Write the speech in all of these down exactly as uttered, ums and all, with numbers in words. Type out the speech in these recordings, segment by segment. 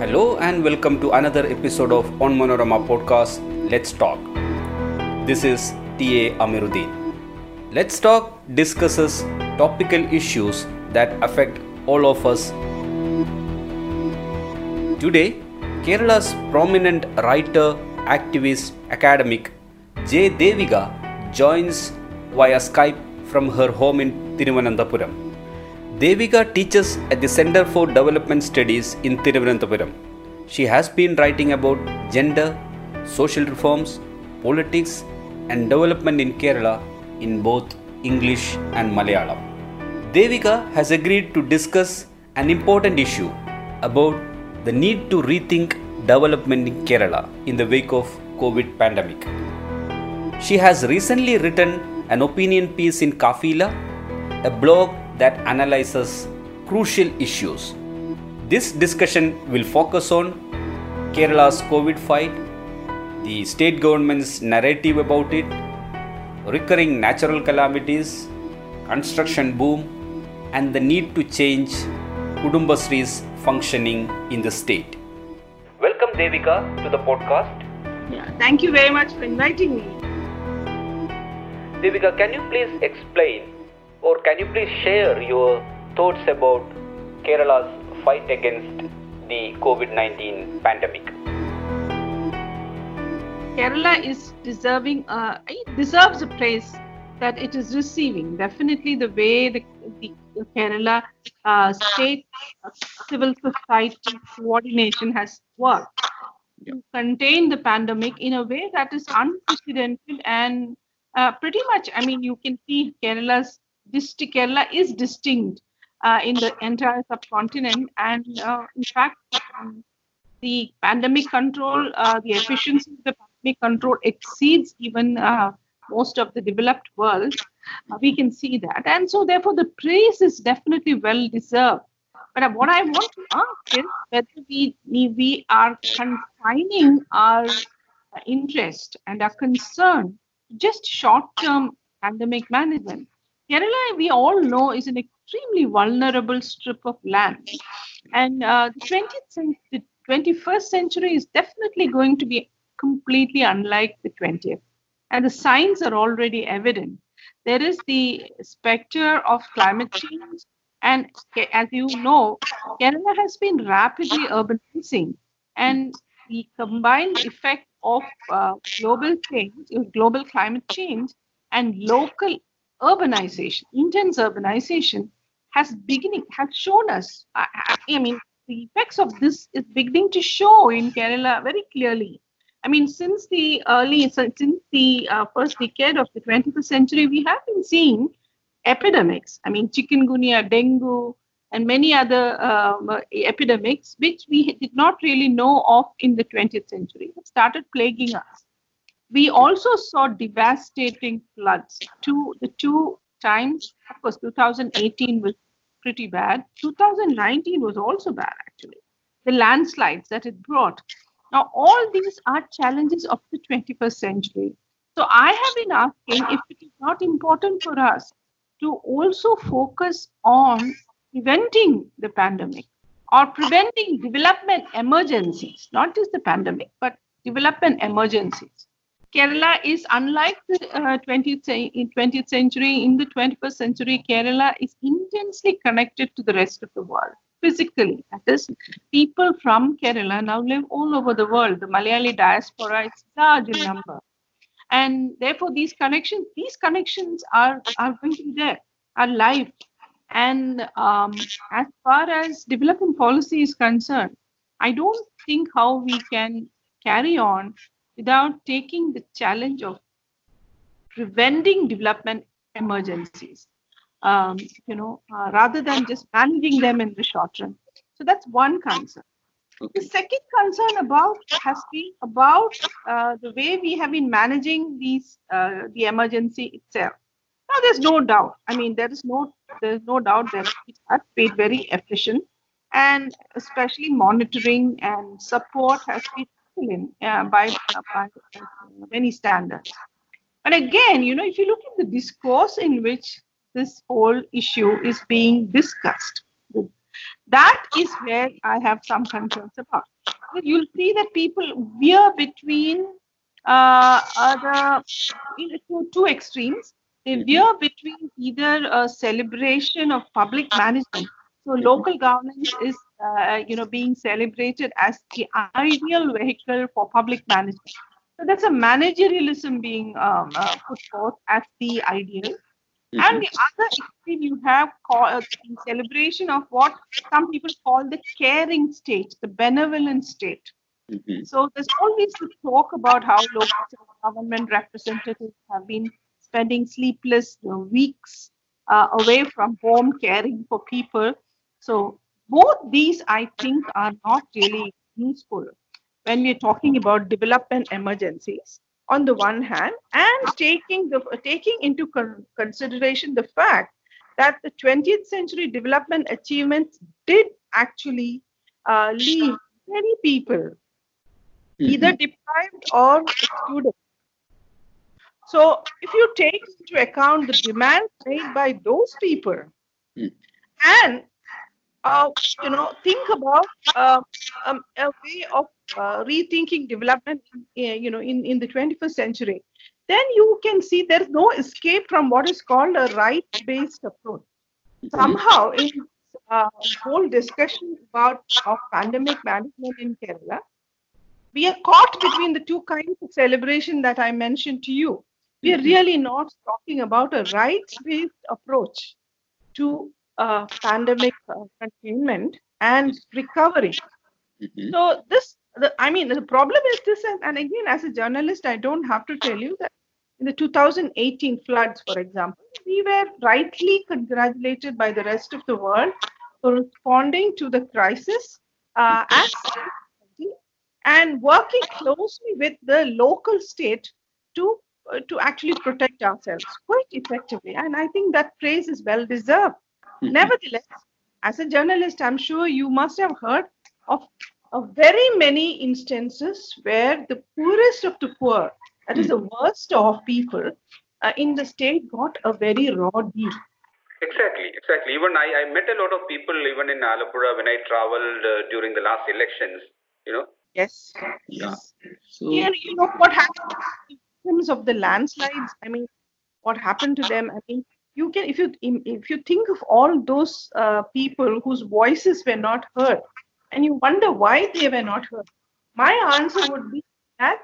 Hello and welcome to another episode of Onmanorama podcast, Let's Talk. This is T A. Amiruddin. Let's Talk discusses topical issues that affect all of us. Today, Kerala's prominent writer, activist, academic J. Devika joins via Skype from her home in Thiruvananthapuram. Devika teaches at the Center for Development Studies in Thiruvananthapuram. She has been writing about gender, social reforms, politics and development in Kerala in both English and Malayalam. Devika has agreed to discuss an important issue about the need to rethink development in Kerala in the wake of COVID pandemic. She has recently written an opinion piece in Kafila, a blog that analyzes crucial issues. This discussion will focus on Kerala's COVID fight, the state government's narrative about it, recurring natural calamities, construction boom, and the need to change Kudumbashree's functioning in the state. Welcome, Devika, to the podcast. Yeah, thank you very much for inviting me. Devika, can you please explain or can you please share your thoughts about Kerala's fight against the COVID nineteen pandemic? Kerala is deserving, uh, it deserves a place that it is receiving. Definitely the way the, the Kerala uh, state uh, civil society coordination has worked to contain the pandemic in a way that is unprecedented and uh, pretty much, I mean, you can see Kerala's District Kerala is distinct uh, in the entire subcontinent, and uh, in fact, um, the pandemic control, uh, the efficiency of the pandemic control exceeds even uh, most of the developed world. Uh, we can see that, and so therefore, the praise is definitely well deserved. But what I want to ask is whether we we are confining our interest and our concern to just short-term pandemic management. Kerala, we all know, is an extremely vulnerable strip of land. And uh, the, twentieth century, the twenty-first century is definitely going to be completely unlike the twentieth. And the signs are already evident. There is the specter of climate change. And as you know, Kerala has been rapidly urbanizing. And the combined effect of uh, global change, global climate change and local urbanization, intense urbanization has beginning, has shown us, I, I mean, the effects of this is beginning to show in Kerala very clearly. I mean, since the early, since the uh, first decade of the twenty-first century, we have been seeing epidemics. I mean, chikungunya, dengue, and many other um, epidemics, which we did not really know of in the twentieth century, it started plaguing us. We also saw devastating floods. Two, the two times, of course, two thousand eighteen was pretty bad. two thousand nineteen was also bad, actually. The landslides that it brought. Now, all these are challenges of the twenty-first century. So I have been asking if it is not important for us to also focus on preventing the pandemic or preventing development emergencies, not just the pandemic, but development emergencies. Kerala is unlike the uh, twentieth, twentieth century. In the twenty-first century, Kerala is intensely connected to the rest of the world, physically. That is, people from Kerala now live all over the world. The Malayali diaspora is large in number. And therefore, these connections, these connections are, are going to be there, are live. And um, as far as development policy is concerned, I don't think how we can carry on without taking the challenge of preventing development emergencies, um, you know, uh, rather than just managing them in the short run. So that's one concern. The second concern about has been about uh, the way we have been managing these uh, the emergency itself. Now, there's no doubt. I mean, there is no there's no doubt that it has been very efficient, and especially monitoring and support has been. In, uh, by, uh, by uh, many standards. But again, you know, if you look at the discourse in which this whole issue is being discussed, the, That is where I have some concerns about. You'll see that people veer between uh, uh, the two, two extremes. They veer between either a celebration of public management. So local governance is, uh, you know, being celebrated as the ideal vehicle for public management. So that's a managerialism being um, uh, put forth as the ideal. Mm-hmm. And the other extreme you have called celebration of what some people call the caring state, the benevolent state. Mm-hmm. So there's always this talk about how local government representatives have been spending sleepless weeks uh, away from home caring for people. So both these, I think, are not really useful when we're talking about development emergencies on the one hand, and taking the taking into con consideration the fact that the twentieth century development achievements did actually uh, leave many people mm-hmm. either deprived or excluded. So if you take into account the demands made by those people mm. and uh, you know, think about uh, um, a way of Uh, rethinking development, uh, you know, in, in the twenty-first century, then you can see there's no escape from what is called a right-based approach. Somehow, in uh, whole discussion about of pandemic management in Kerala, we are caught between the two kinds of celebration that I mentioned to you. We are really not talking about a rights-based approach to uh, pandemic uh, containment and recovery. Mm-hmm. So this The, I mean, the problem is this, and, and again, as a journalist, I don't have to tell you that in the two thousand eighteen floods, for example, we were rightly congratulated by the rest of the world for responding to the crisis uh, as and working closely with the local state to, uh, to actually protect ourselves quite effectively. And I think that praise is well deserved. Mm-hmm. Nevertheless, as a journalist, I'm sure you must have heard of of very many instances where the poorest of the poor, that is the worst of people, uh, in the state got a very raw deal. Exactly, exactly. Even I, I met a lot of people even in Alapura when I traveled uh, during the last elections, you know. Yes. Yeah. So, yeah, you know what happened in terms of the landslides, I mean, what happened to them, I mean, you can, if you, if you think of all those uh, people whose voices were not heard, and you wonder why they were not heard. My answer would be that,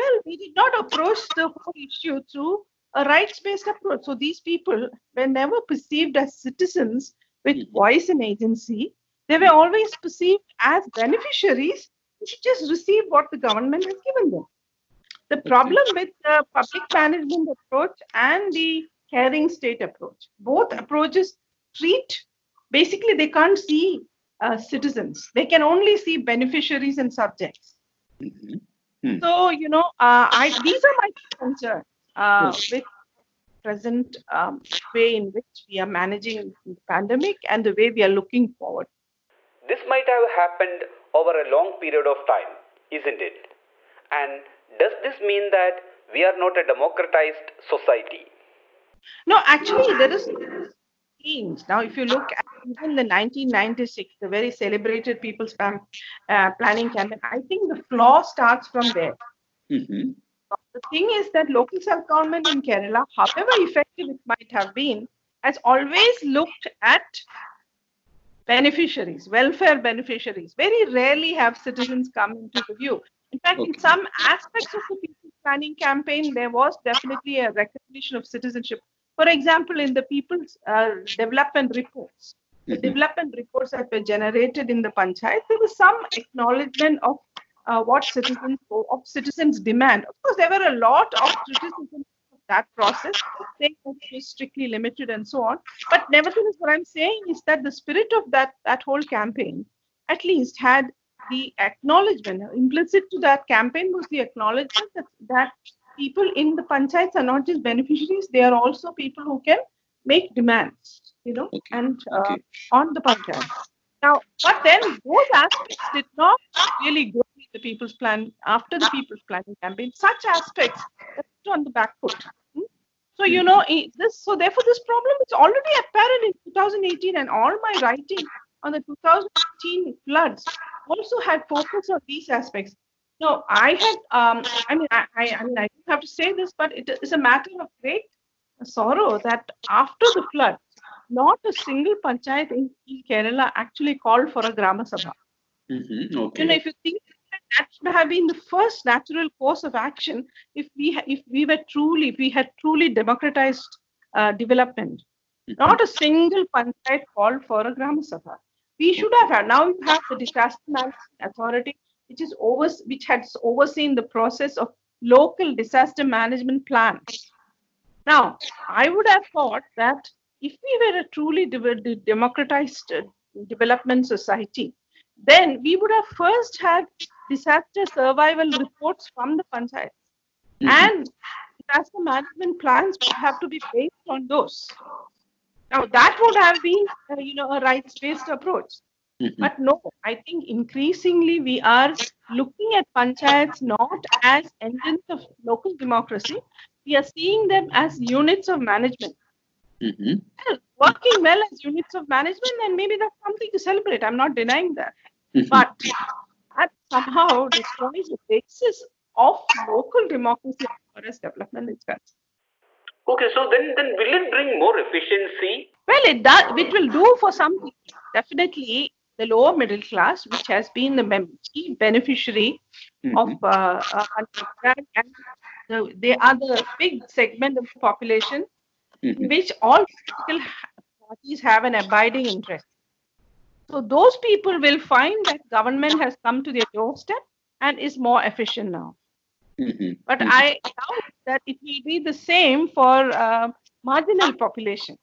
well, we did not approach the whole issue through a rights-based approach. So these people were never perceived as citizens with voice and agency. They were always perceived as beneficiaries who should just receive what the government has given them. The problem with the public management approach and the caring state approach, both approaches treat, basically they can't see Uh, citizens. They can only see beneficiaries and subjects. Mm-hmm. Mm. So, you know, uh, I, these are my concerns uh, mm. with present um, way in which we are managing the pandemic and the way we are looking forward. This might have happened over a long period of time, isn't it? And does this mean that we are not a democratized society? No, actually, there is now, if you look at even the nineteen ninety-six, the very celebrated People's um, uh, Planning Campaign, I think the flaw starts from there. Mm-hmm. The thing is that local self-government in Kerala, however effective it might have been, has always looked at beneficiaries, welfare beneficiaries. Very rarely have citizens come into the view. In fact, okay. in some aspects of the People's Planning Campaign, there was definitely a recognition of citizenship. For example, in the people's uh, development reports, the mm-hmm. development reports that were generated in the panchayat, there was some acknowledgement of uh, what citizens of citizens demand. Of course, there were a lot of criticism of that process, saying that it was strictly limited and so on. But nevertheless, what I'm saying is that the spirit of that that whole campaign, at least, had the acknowledgement implicit to that campaign was the acknowledgement that that. People in the panchayats are not just beneficiaries; they are also people who can make demands, you know, okay. and uh, okay. on the panchayat. Now, but then those aspects did not really go with the people's plan after the people's planning campaign. Such aspects are put on the back foot. Hmm? So you know, this. So therefore, this problem is already apparent in two thousand eighteen, and all my writing on the two thousand eighteen floods also had focus on these aspects. No, I had, um, I mean, I, I, I mean, I don't have to say this, but it is a matter of great sorrow that after the flood, not a single panchayat in Kerala actually called for a Grama Sabha. Mm-hmm, okay. You know, if you think that, that should have been the first natural course of action, if we, if we were truly, if we had truly democratized uh, development. Mm-hmm. Not a single panchayat called for a Grama Sabha. We should have had. Now you have the Disaster Management Authority, which is over, which has overseen the process of local disaster management plans. Now, I would have thought that if we were a truly de democratized uh, development society, then we would have first had disaster survival reports from the panchayats, mm-hmm. and disaster management plans would have to be based on those. Now, that would have been, uh, you know, a rights-based approach. Mm-hmm. But no, I think increasingly we are looking at panchayats not as engines of local democracy. We are seeing them as units of management. Mm-hmm. Well, working well as units of management, and maybe that's something to celebrate. I'm not denying that. Mm-hmm. But that somehow destroys the basis of local democracy as far as development is concerned. Okay, so then, then will it bring more efficiency? Well, it does. It will do for some people. Definitely, the lower middle class, which has been the chief beneficiary mm-hmm. of uh, uh, and the, they are the big segment of the population, mm-hmm. in which all political parties have an abiding interest. So those people will find that government has come to their doorstep and is more efficient now. Mm-hmm. But mm-hmm. I doubt that it will be the same for uh, marginal populations.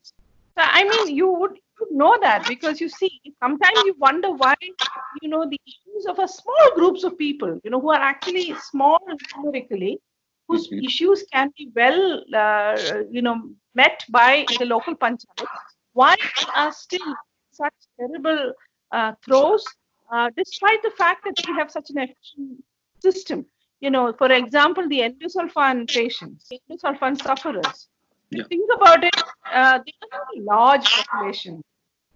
So, I mean, you would know that, because you see, sometimes you wonder why, you know, the issues of a small groups of people, you know, who are actually small numerically, whose mm-hmm. issues can be well, uh, you know, met by the local panchayats, why they are still such terrible uh, throes, uh, despite the fact that we have such an efficient system. You know, for example, the endosulfan patients, endosulfan sufferers. Yeah. You think about it, uh, they are not a large population.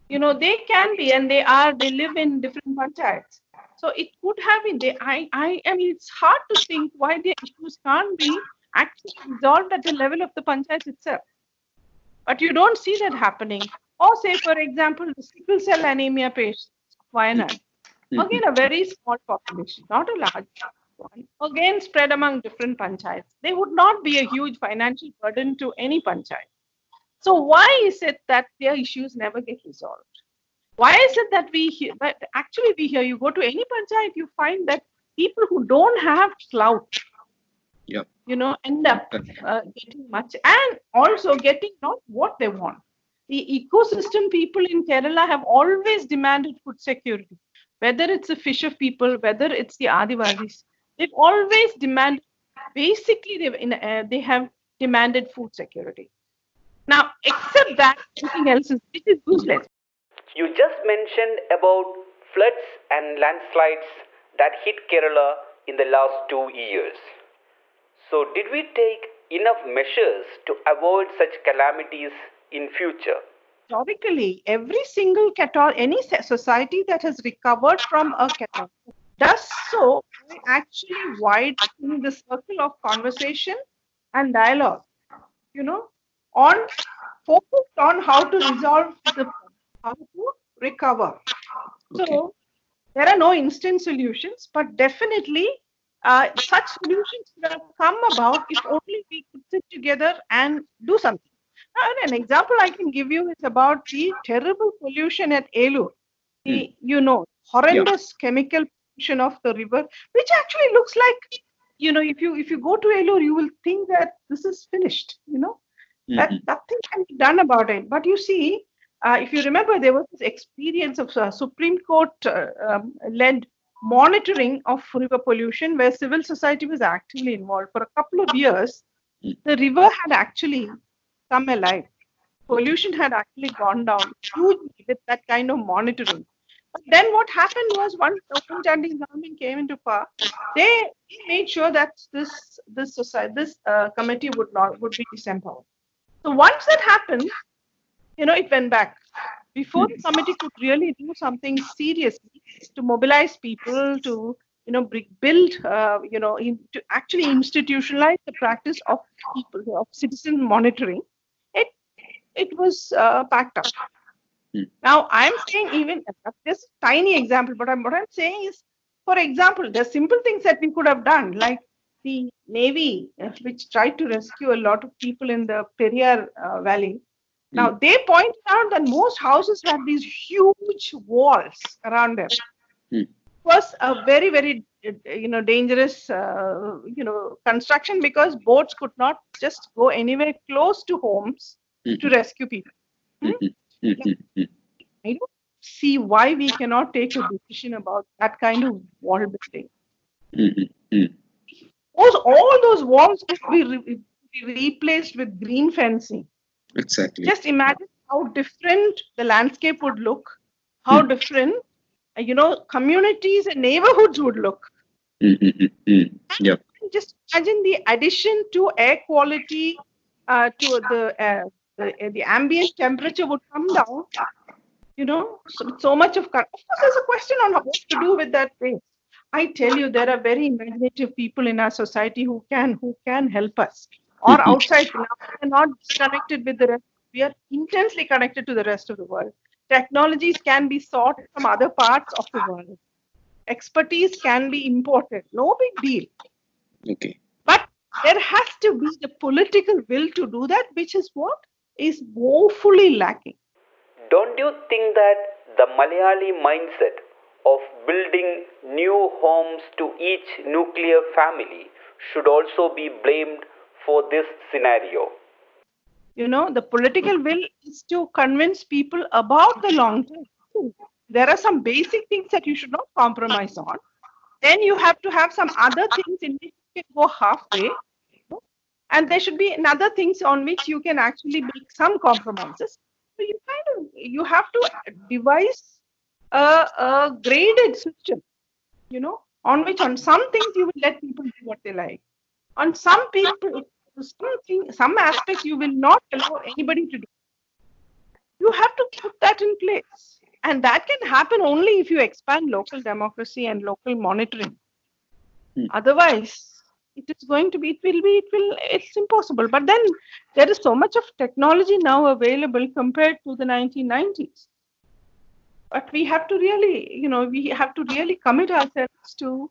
You know, they can be, and they are, they live in different panchayats. So it could have been, they, I, I, I mean, it's hard to think why their issues can't be actually resolved at the level of the panchayats itself. But you don't see that happening. Or say, for example, the sickle cell anemia patients, Wayanad. Again, a very small population, not a large one, again spread among different panchayats. They would not be a huge financial burden to any panchayat. So why is it that their issues never get resolved? Why is it that we hear, that actually we hear, you go to any panchayat, you find that people who don't have clout, yeah. you know, end up uh, getting much, and also getting not what they want. The ecosystem people in Kerala have always demanded food security, whether it's the fisher people, whether it's the Adivasis. They've always demanded, basically, they've in, uh, they have demanded food security. Now, except that, everything else is, it is useless. You just mentioned about floods and landslides that hit Kerala in the last two years. So, did we take enough measures to avoid such calamities in future? Historically, every single catastrophe, any society that has recovered from a catastrophe, does so actually widening the circle of conversation and dialogue, you know, on focused on how to resolve the problem, how to recover. Okay. So there are no instant solutions, but definitely uh, such solutions will have come about if only we could sit together and do something. Now, an example I can give you is about the terrible pollution at Eloor. The, hmm. you know, horrendous yeah. chemical of the river, which actually looks like, you know, if you if you go to Eloor, you will think that this is finished, you know, mm-hmm. that nothing can be done about it. But you see, uh, if you remember, there was this experience of uh, Supreme Court uh, um, led monitoring of river pollution, where civil society was actively involved for a couple of years. The river had actually come alive. Pollution had actually gone down hugely with that kind of monitoring. But then what happened was, once the Open government came into power, they made sure that this this society, this uh, committee would not would be disempowered. So once that happened, you know, it went back. before the committee could really do something seriously to mobilize people to, you know, build, uh, you know, in, to actually institutionalize the practice of people, of citizen monitoring, it it was uh, packed up. Hmm. Now, I'm saying even, just a tiny example, but I'm, what I'm saying is, for example, there's simple things that we could have done, like the Navy, which tried to rescue a lot of people in the Periyar uh, Valley. Now, mm. they pointed out that most houses have these huge walls around them. Mm. It was a very, very, you know, dangerous, uh, you know, construction, because boats could not just go anywhere close to homes mm. to rescue people. Mm? Mm. Mm. Yeah. I don't see why we cannot take a decision about that kind of wall building. Mm. Mm. Those, all those walls could be, re- be replaced with green fencing. Exactly. Just imagine how different the landscape would look, how mm. different, you know, communities and neighborhoods would look. Mm-hmm. Yeah. Just imagine the addition to air quality, uh, to the, uh, the the ambient temperature would come down. You know, so, so much of, of course, there's a question on what to do with that thing. I tell you, there are very imaginative people in our society who can who can help us. Or mm-hmm. outside, we are not connected with the rest. We are intensely connected to the rest of the world. Technologies can be sought from other parts of the world. Expertise can be imported. No big deal. Okay. But there has to be the political will to do that, which is what is woefully lacking. Don't you think that the Malayali mindset of building new homes to each nuclear family should also be blamed for this scenario? You know, the political will is to convince people about the long term. There are some basic things that you should not compromise on. Then you have to have some other things in which you can go halfway. And there should be another things on which you can actually make some compromises. So you kind of, you have to devise a, a graded system, you know, on which on some things you will let people do what they like. On some people, something, some aspects you will not allow anybody to do. You have to put that in place. And that can happen only if you expand local democracy and local monitoring. Hmm. Otherwise, it is going to be, it will be, it will, it's impossible. But then there is so much of technology now available compared to the nineteen nineties. But we have to really, you know, we have to really commit ourselves to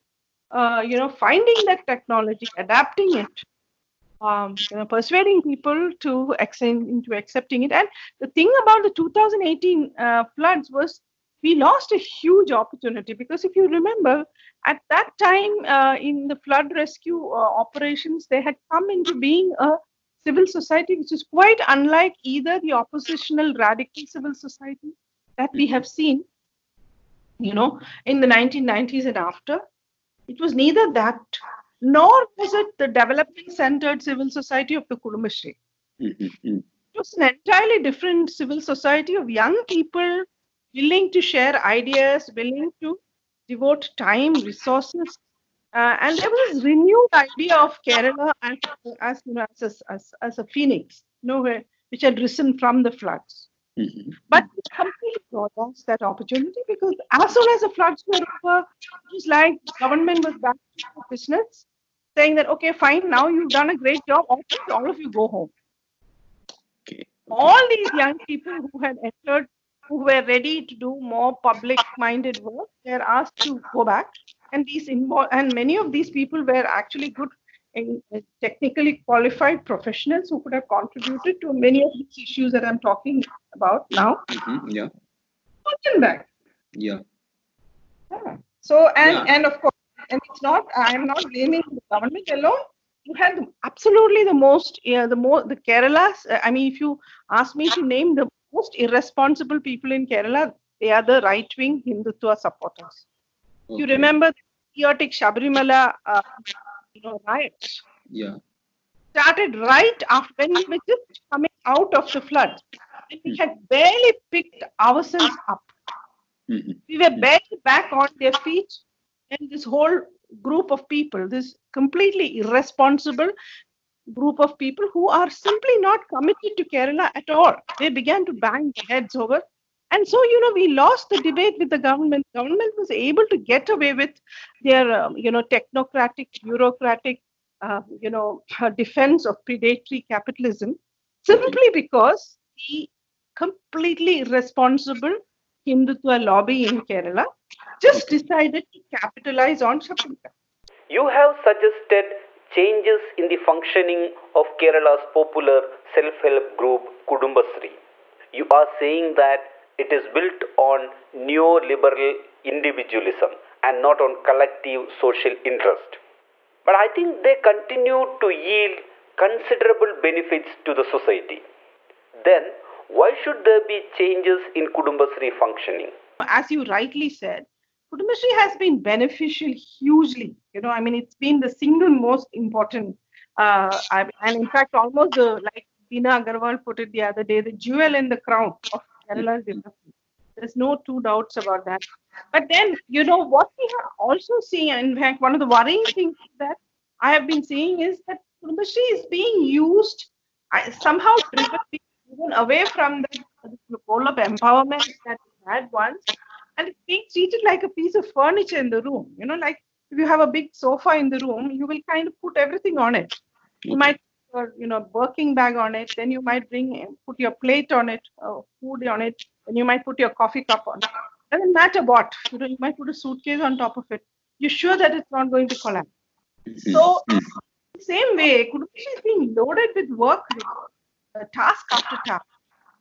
Uh, you know, finding that technology, adapting it, um, you know, persuading people to accent, into accepting it. And the thing about the two thousand eighteen uh, floods was we lost a huge opportunity, because if you remember, at that time uh, in the flood rescue uh, operations, they had come into being a civil society, which is quite unlike either the oppositional radical civil society that we have seen, you know, in the nineteen nineties and after. It was neither that, nor was it the development-centered civil society of the Kudumbashree. Mm-hmm. It was an entirely different civil society of young people willing to share ideas, willing to devote time, resources. Uh, and there was this renewed idea of Kerala as, as, you know, as, as, as a phoenix, you know, which had risen from the floods. Mm-hmm. But we completely lost that opportunity, because as soon as the floods were over, it was like government was back to business, saying that, okay, fine, now you've done a great job, all of you go home. Okay. All these young people who had entered, who were ready to do more public-minded work, they are asked to go back. And these invo- and many of these people were actually good, and technically qualified professionals who could have contributed to many of these issues that I'm talking about now. Mm-hmm, yeah. Put back. Yeah. yeah. So, and, yeah. and of course, and it's not, I'm not blaming the government alone. You had absolutely the most, yeah, the more, the Kerala's, I mean, if you ask me to name the most irresponsible people in Kerala, they are the right-wing Hindutva supporters. Okay. You remember the chaotic Shabarimala uh, You know, riots. Yeah. Started right after when we were just coming out of the flood. And we mm. had barely picked ourselves up. Mm-hmm. We were barely back on their feet. And this whole group of people, this completely irresponsible group of people who are simply not committed to Kerala at all, they began to bang their heads over And so, you know, we lost the debate with the government. Government was able to get away with their, um, you know, technocratic, bureaucratic, uh, you know, defense of predatory capitalism, simply because the completely irresponsible Hindutva lobby in Kerala just decided to capitalize on Shabarimala. You have suggested changes in the functioning of Kerala's popular self-help group Kudumbashree. You are saying that it is built on neoliberal individualism and not on collective social interest. But I think they continue to yield considerable benefits to the society. Then, why should there be changes in Kudumbashree functioning? As you rightly said, Kudumbashree has been beneficial hugely. You know, I mean, it's been the single most important, uh, and in fact, almost the, like Bina Agarwal put it the other day, the jewel in the crown of Kerala's industry. There's no two doubts about that. But then, you know, what we are also seeing, and in fact, one of the worrying things that I have been seeing is that Kudumbashree is being used, uh, somehow driven, driven away from the, the goal of empowerment that we had once. And it's being treated like a piece of furniture in the room. You know, like if you have a big sofa in the room, you will kind of put everything on it. You might put you know, working bag on it. Then you might bring put your plate on it, uh, food on it. And you might put your coffee cup on it. Doesn't matter what. You know, you might put a suitcase on top of it. You're sure that it's not going to collapse. So, the same way, Kudumbashree is being loaded with work, uh, task after task.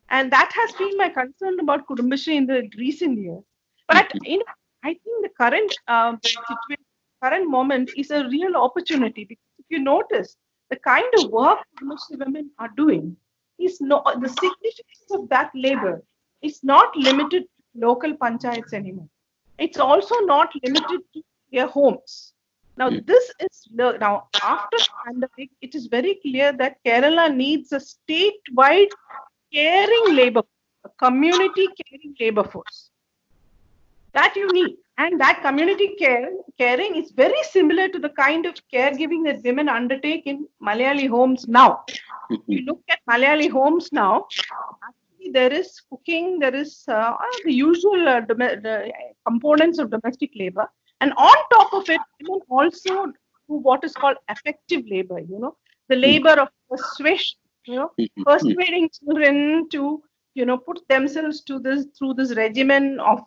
And that has been my concern about Kudumbashree in the recent years. But you know, I think the current uh, situation, current moment is a real opportunity, because if you notice, the kind of work Muslim women are doing is no, the significance of that labor is not limited to local panchayats anymore. It's also not limited to their homes. Now, this is now after the pandemic, it is very clear that Kerala needs a statewide caring labor, a community caring labor force. That you need, and that community care, caring is very similar to the kind of caregiving that women undertake in Malayali homes now. If you look at Malayali homes now, actually there is cooking, there is uh, the usual uh, dom- the components of domestic labor, and on top of it, women also do what is called affective labor. You know, the labor of persuasion. You know, persuading children to you know put themselves to this through this regimen of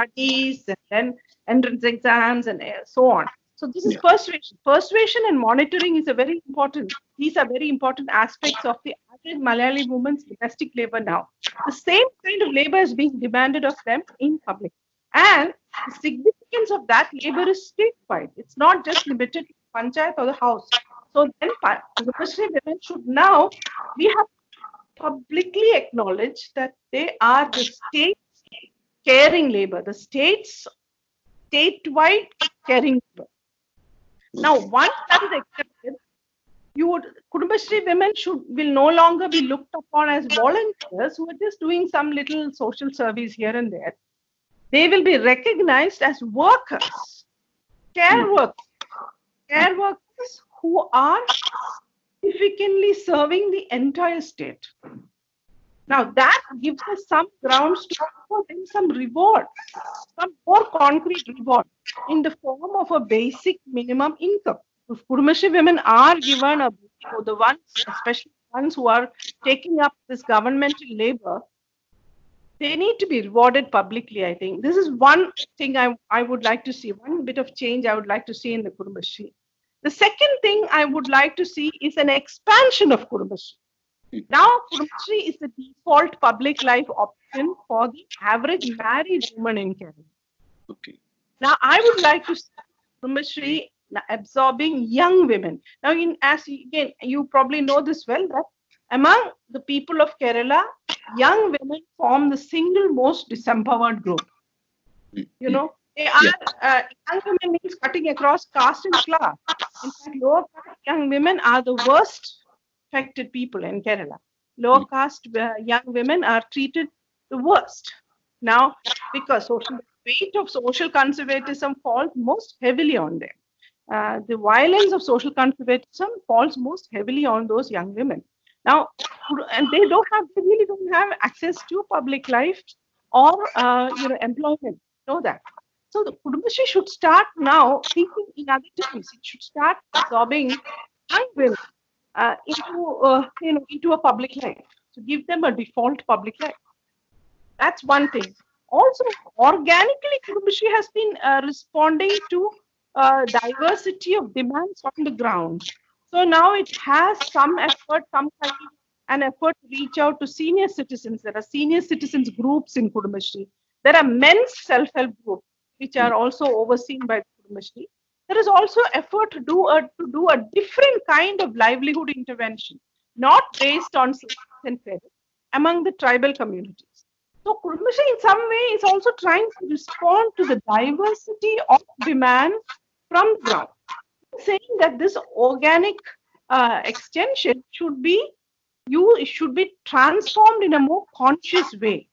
studies and then entrance exams and so on. So this is yeah. persuasion. Persuasion and monitoring is a very important. These are very important aspects of the average Malayali woman's domestic labor now. The same kind of labor is being demanded of them in public. And the significance of that labor is statewide. It's not just limited to panchayat or the house. So then the Muslim women should now, we have to publicly acknowledge that they are the state caring labor, the state's statewide caring labor. Now, once that is accepted, you would, Kudumbashree women should will no longer be looked upon as volunteers who are just doing some little social service here and there. They will be recognized as workers, care workers, care workers who are significantly serving the entire state. Now, that gives us some grounds to offer them some reward, some more concrete reward in the form of a basic minimum income. If Kudumbashree women are given, a, the ones, especially ones who are taking up this governmental labor, they need to be rewarded publicly, I think. This is one thing I, I would like to see, one bit of change I would like to see in the Kudumbashree. The second thing I would like to see is an expansion of Kudumbashree. Now, Kudumbashree is the default public life option for the average married woman in Kerala. Okay. Now, I would like to see Kudumbashree absorbing young women. Now, in, as again, you probably know this well, that among the people of Kerala, young women form the single most disempowered group. You know, they are yeah. uh, young women means cutting across caste and class. In fact, lower caste young women are the worst affected people in Kerala. Lower caste uh, young women are treated the worst. Now, because social, the weight of social conservatism falls most heavily on them. Uh, the violence of social conservatism falls most heavily on those young women. Now, and they don't have, they really don't have access to public life or uh, you know, employment. Know that. So the Kudumbashree should start now thinking in other terms. It should start absorbing I will uh, into uh, you know into a public life. So give them a default public life. That's one thing. Also, organically, Kudumbashree has been uh, responding to uh, diversity of demands on the ground. So now it has some effort, some kind of an effort to reach out to senior citizens. There are senior citizens groups in Kudumbashree. There are men's self-help groups, which are also overseen by Kudumbashree. There is also effort to do a to do a different kind of livelihood intervention, not based on savings and credit, among the tribal communities. So Kudumbashree, in some way, is also trying to respond to the diversity of demand from the ground, saying that this organic uh, extension should be you should be transformed in a more conscious way.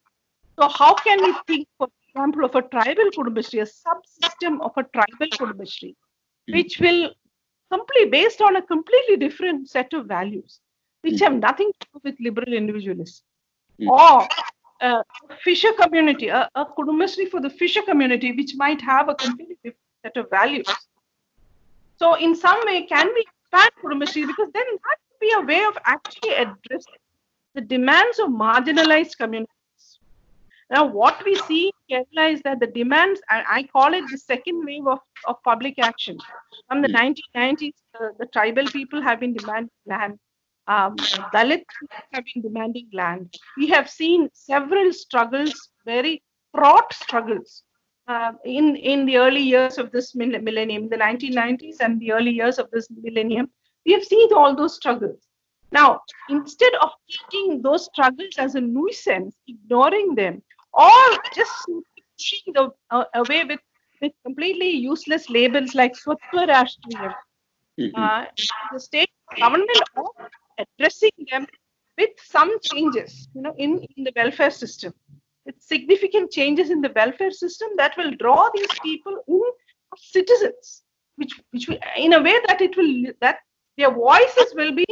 So how can we think, for example, of a tribal Kudumbashree, a subsystem of a tribal Kudumbashree, which will completely based on a completely different set of values, which have nothing to do with liberal individualism, or uh, fisher community, a, a Kudumbashree for the fisher community, which might have a completely different set of values. So in some way, can we expand Kudumbashree? Because then that would be a way of actually addressing the demands of marginalized communities. Now, what we see in Kerala is that the demands, and I call it the second wave of, of public action. From the nineteen nineties, uh, the tribal people have been demanding land. Um, Dalit people have been demanding land. We have seen several struggles, very fraught struggles, uh, in, in the early years of this millennium, the nineteen nineties and the early years of this millennium. We have seen all those struggles. Now, instead of taking those struggles as a nuisance, ignoring them, or just pushing them uh, away with, with completely useless labels like Swatwaraashtriya, uh, the state government are addressing them with some changes, you know, in, in the welfare system. It's significant changes in the welfare system that will draw these people in as citizens, which, which will, in a way that it will that their voices will be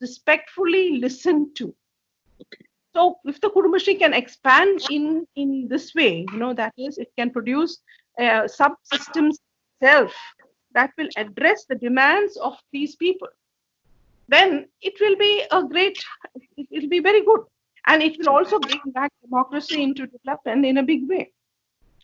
respectfully listened to. Okay. So if the Kudumbashree can expand in, in this way, you know, that is, it can produce uh, subsystems itself that will address the demands of these people, then it will be a great, it will be very good. And it will also bring back democracy into development in a big way.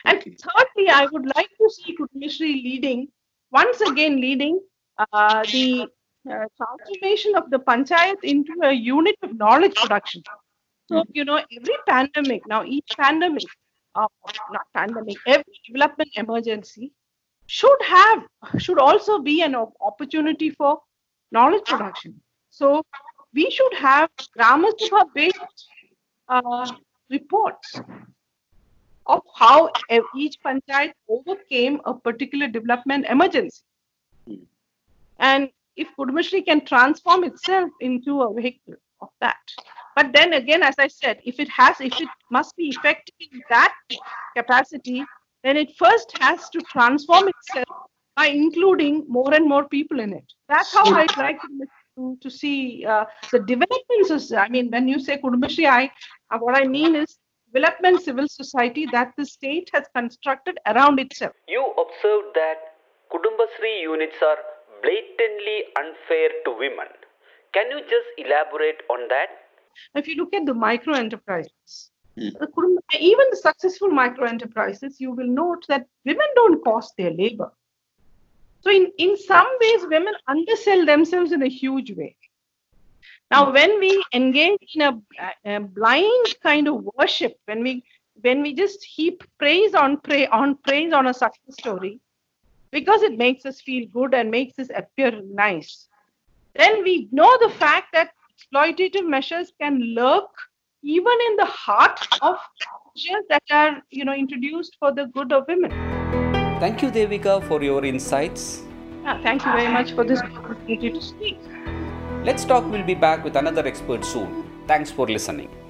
And okay. Thirdly, I would like to see Kudumbashree leading, once again leading uh, the Uh, transformation of the panchayat into a unit of knowledge production. So, you know, every pandemic, now each pandemic, uh, not pandemic, every development emergency should have, should also be an opportunity for knowledge production. So, we should have Grama Sabha based uh, reports of how each panchayat overcame a particular development emergency. And if Kudumbashree can transform itself into a vehicle of that. But then again, as I said, if it has, if it must be effective in that capacity, then it first has to transform itself by including more and more people in it. That's how I'd like to, to see uh, the development society. I mean, when you say Kudumbashree, I, uh, what I mean is development civil society that the state has constructed around itself. You observed that Kudumbashree units are blatantly unfair to women. Can you just elaborate on that? If you look at the micro enterprises, mm. even the successful micro enterprises, you will note that women don't cost their labor. So in, in some ways, women undersell themselves in a huge way. Now, when we engage in a, a blind kind of worship, when we when we just heap praise on pray on praise on a success story, because it makes us feel good and makes us appear nice, then we ignore the fact that exploitative measures can lurk even in the heart of measures that are, you know, introduced for the good of women. Thank you, Devika, for your insights. Yeah, thank you very much for this opportunity to speak. Let's Talk will be back with another expert soon. Thanks for listening.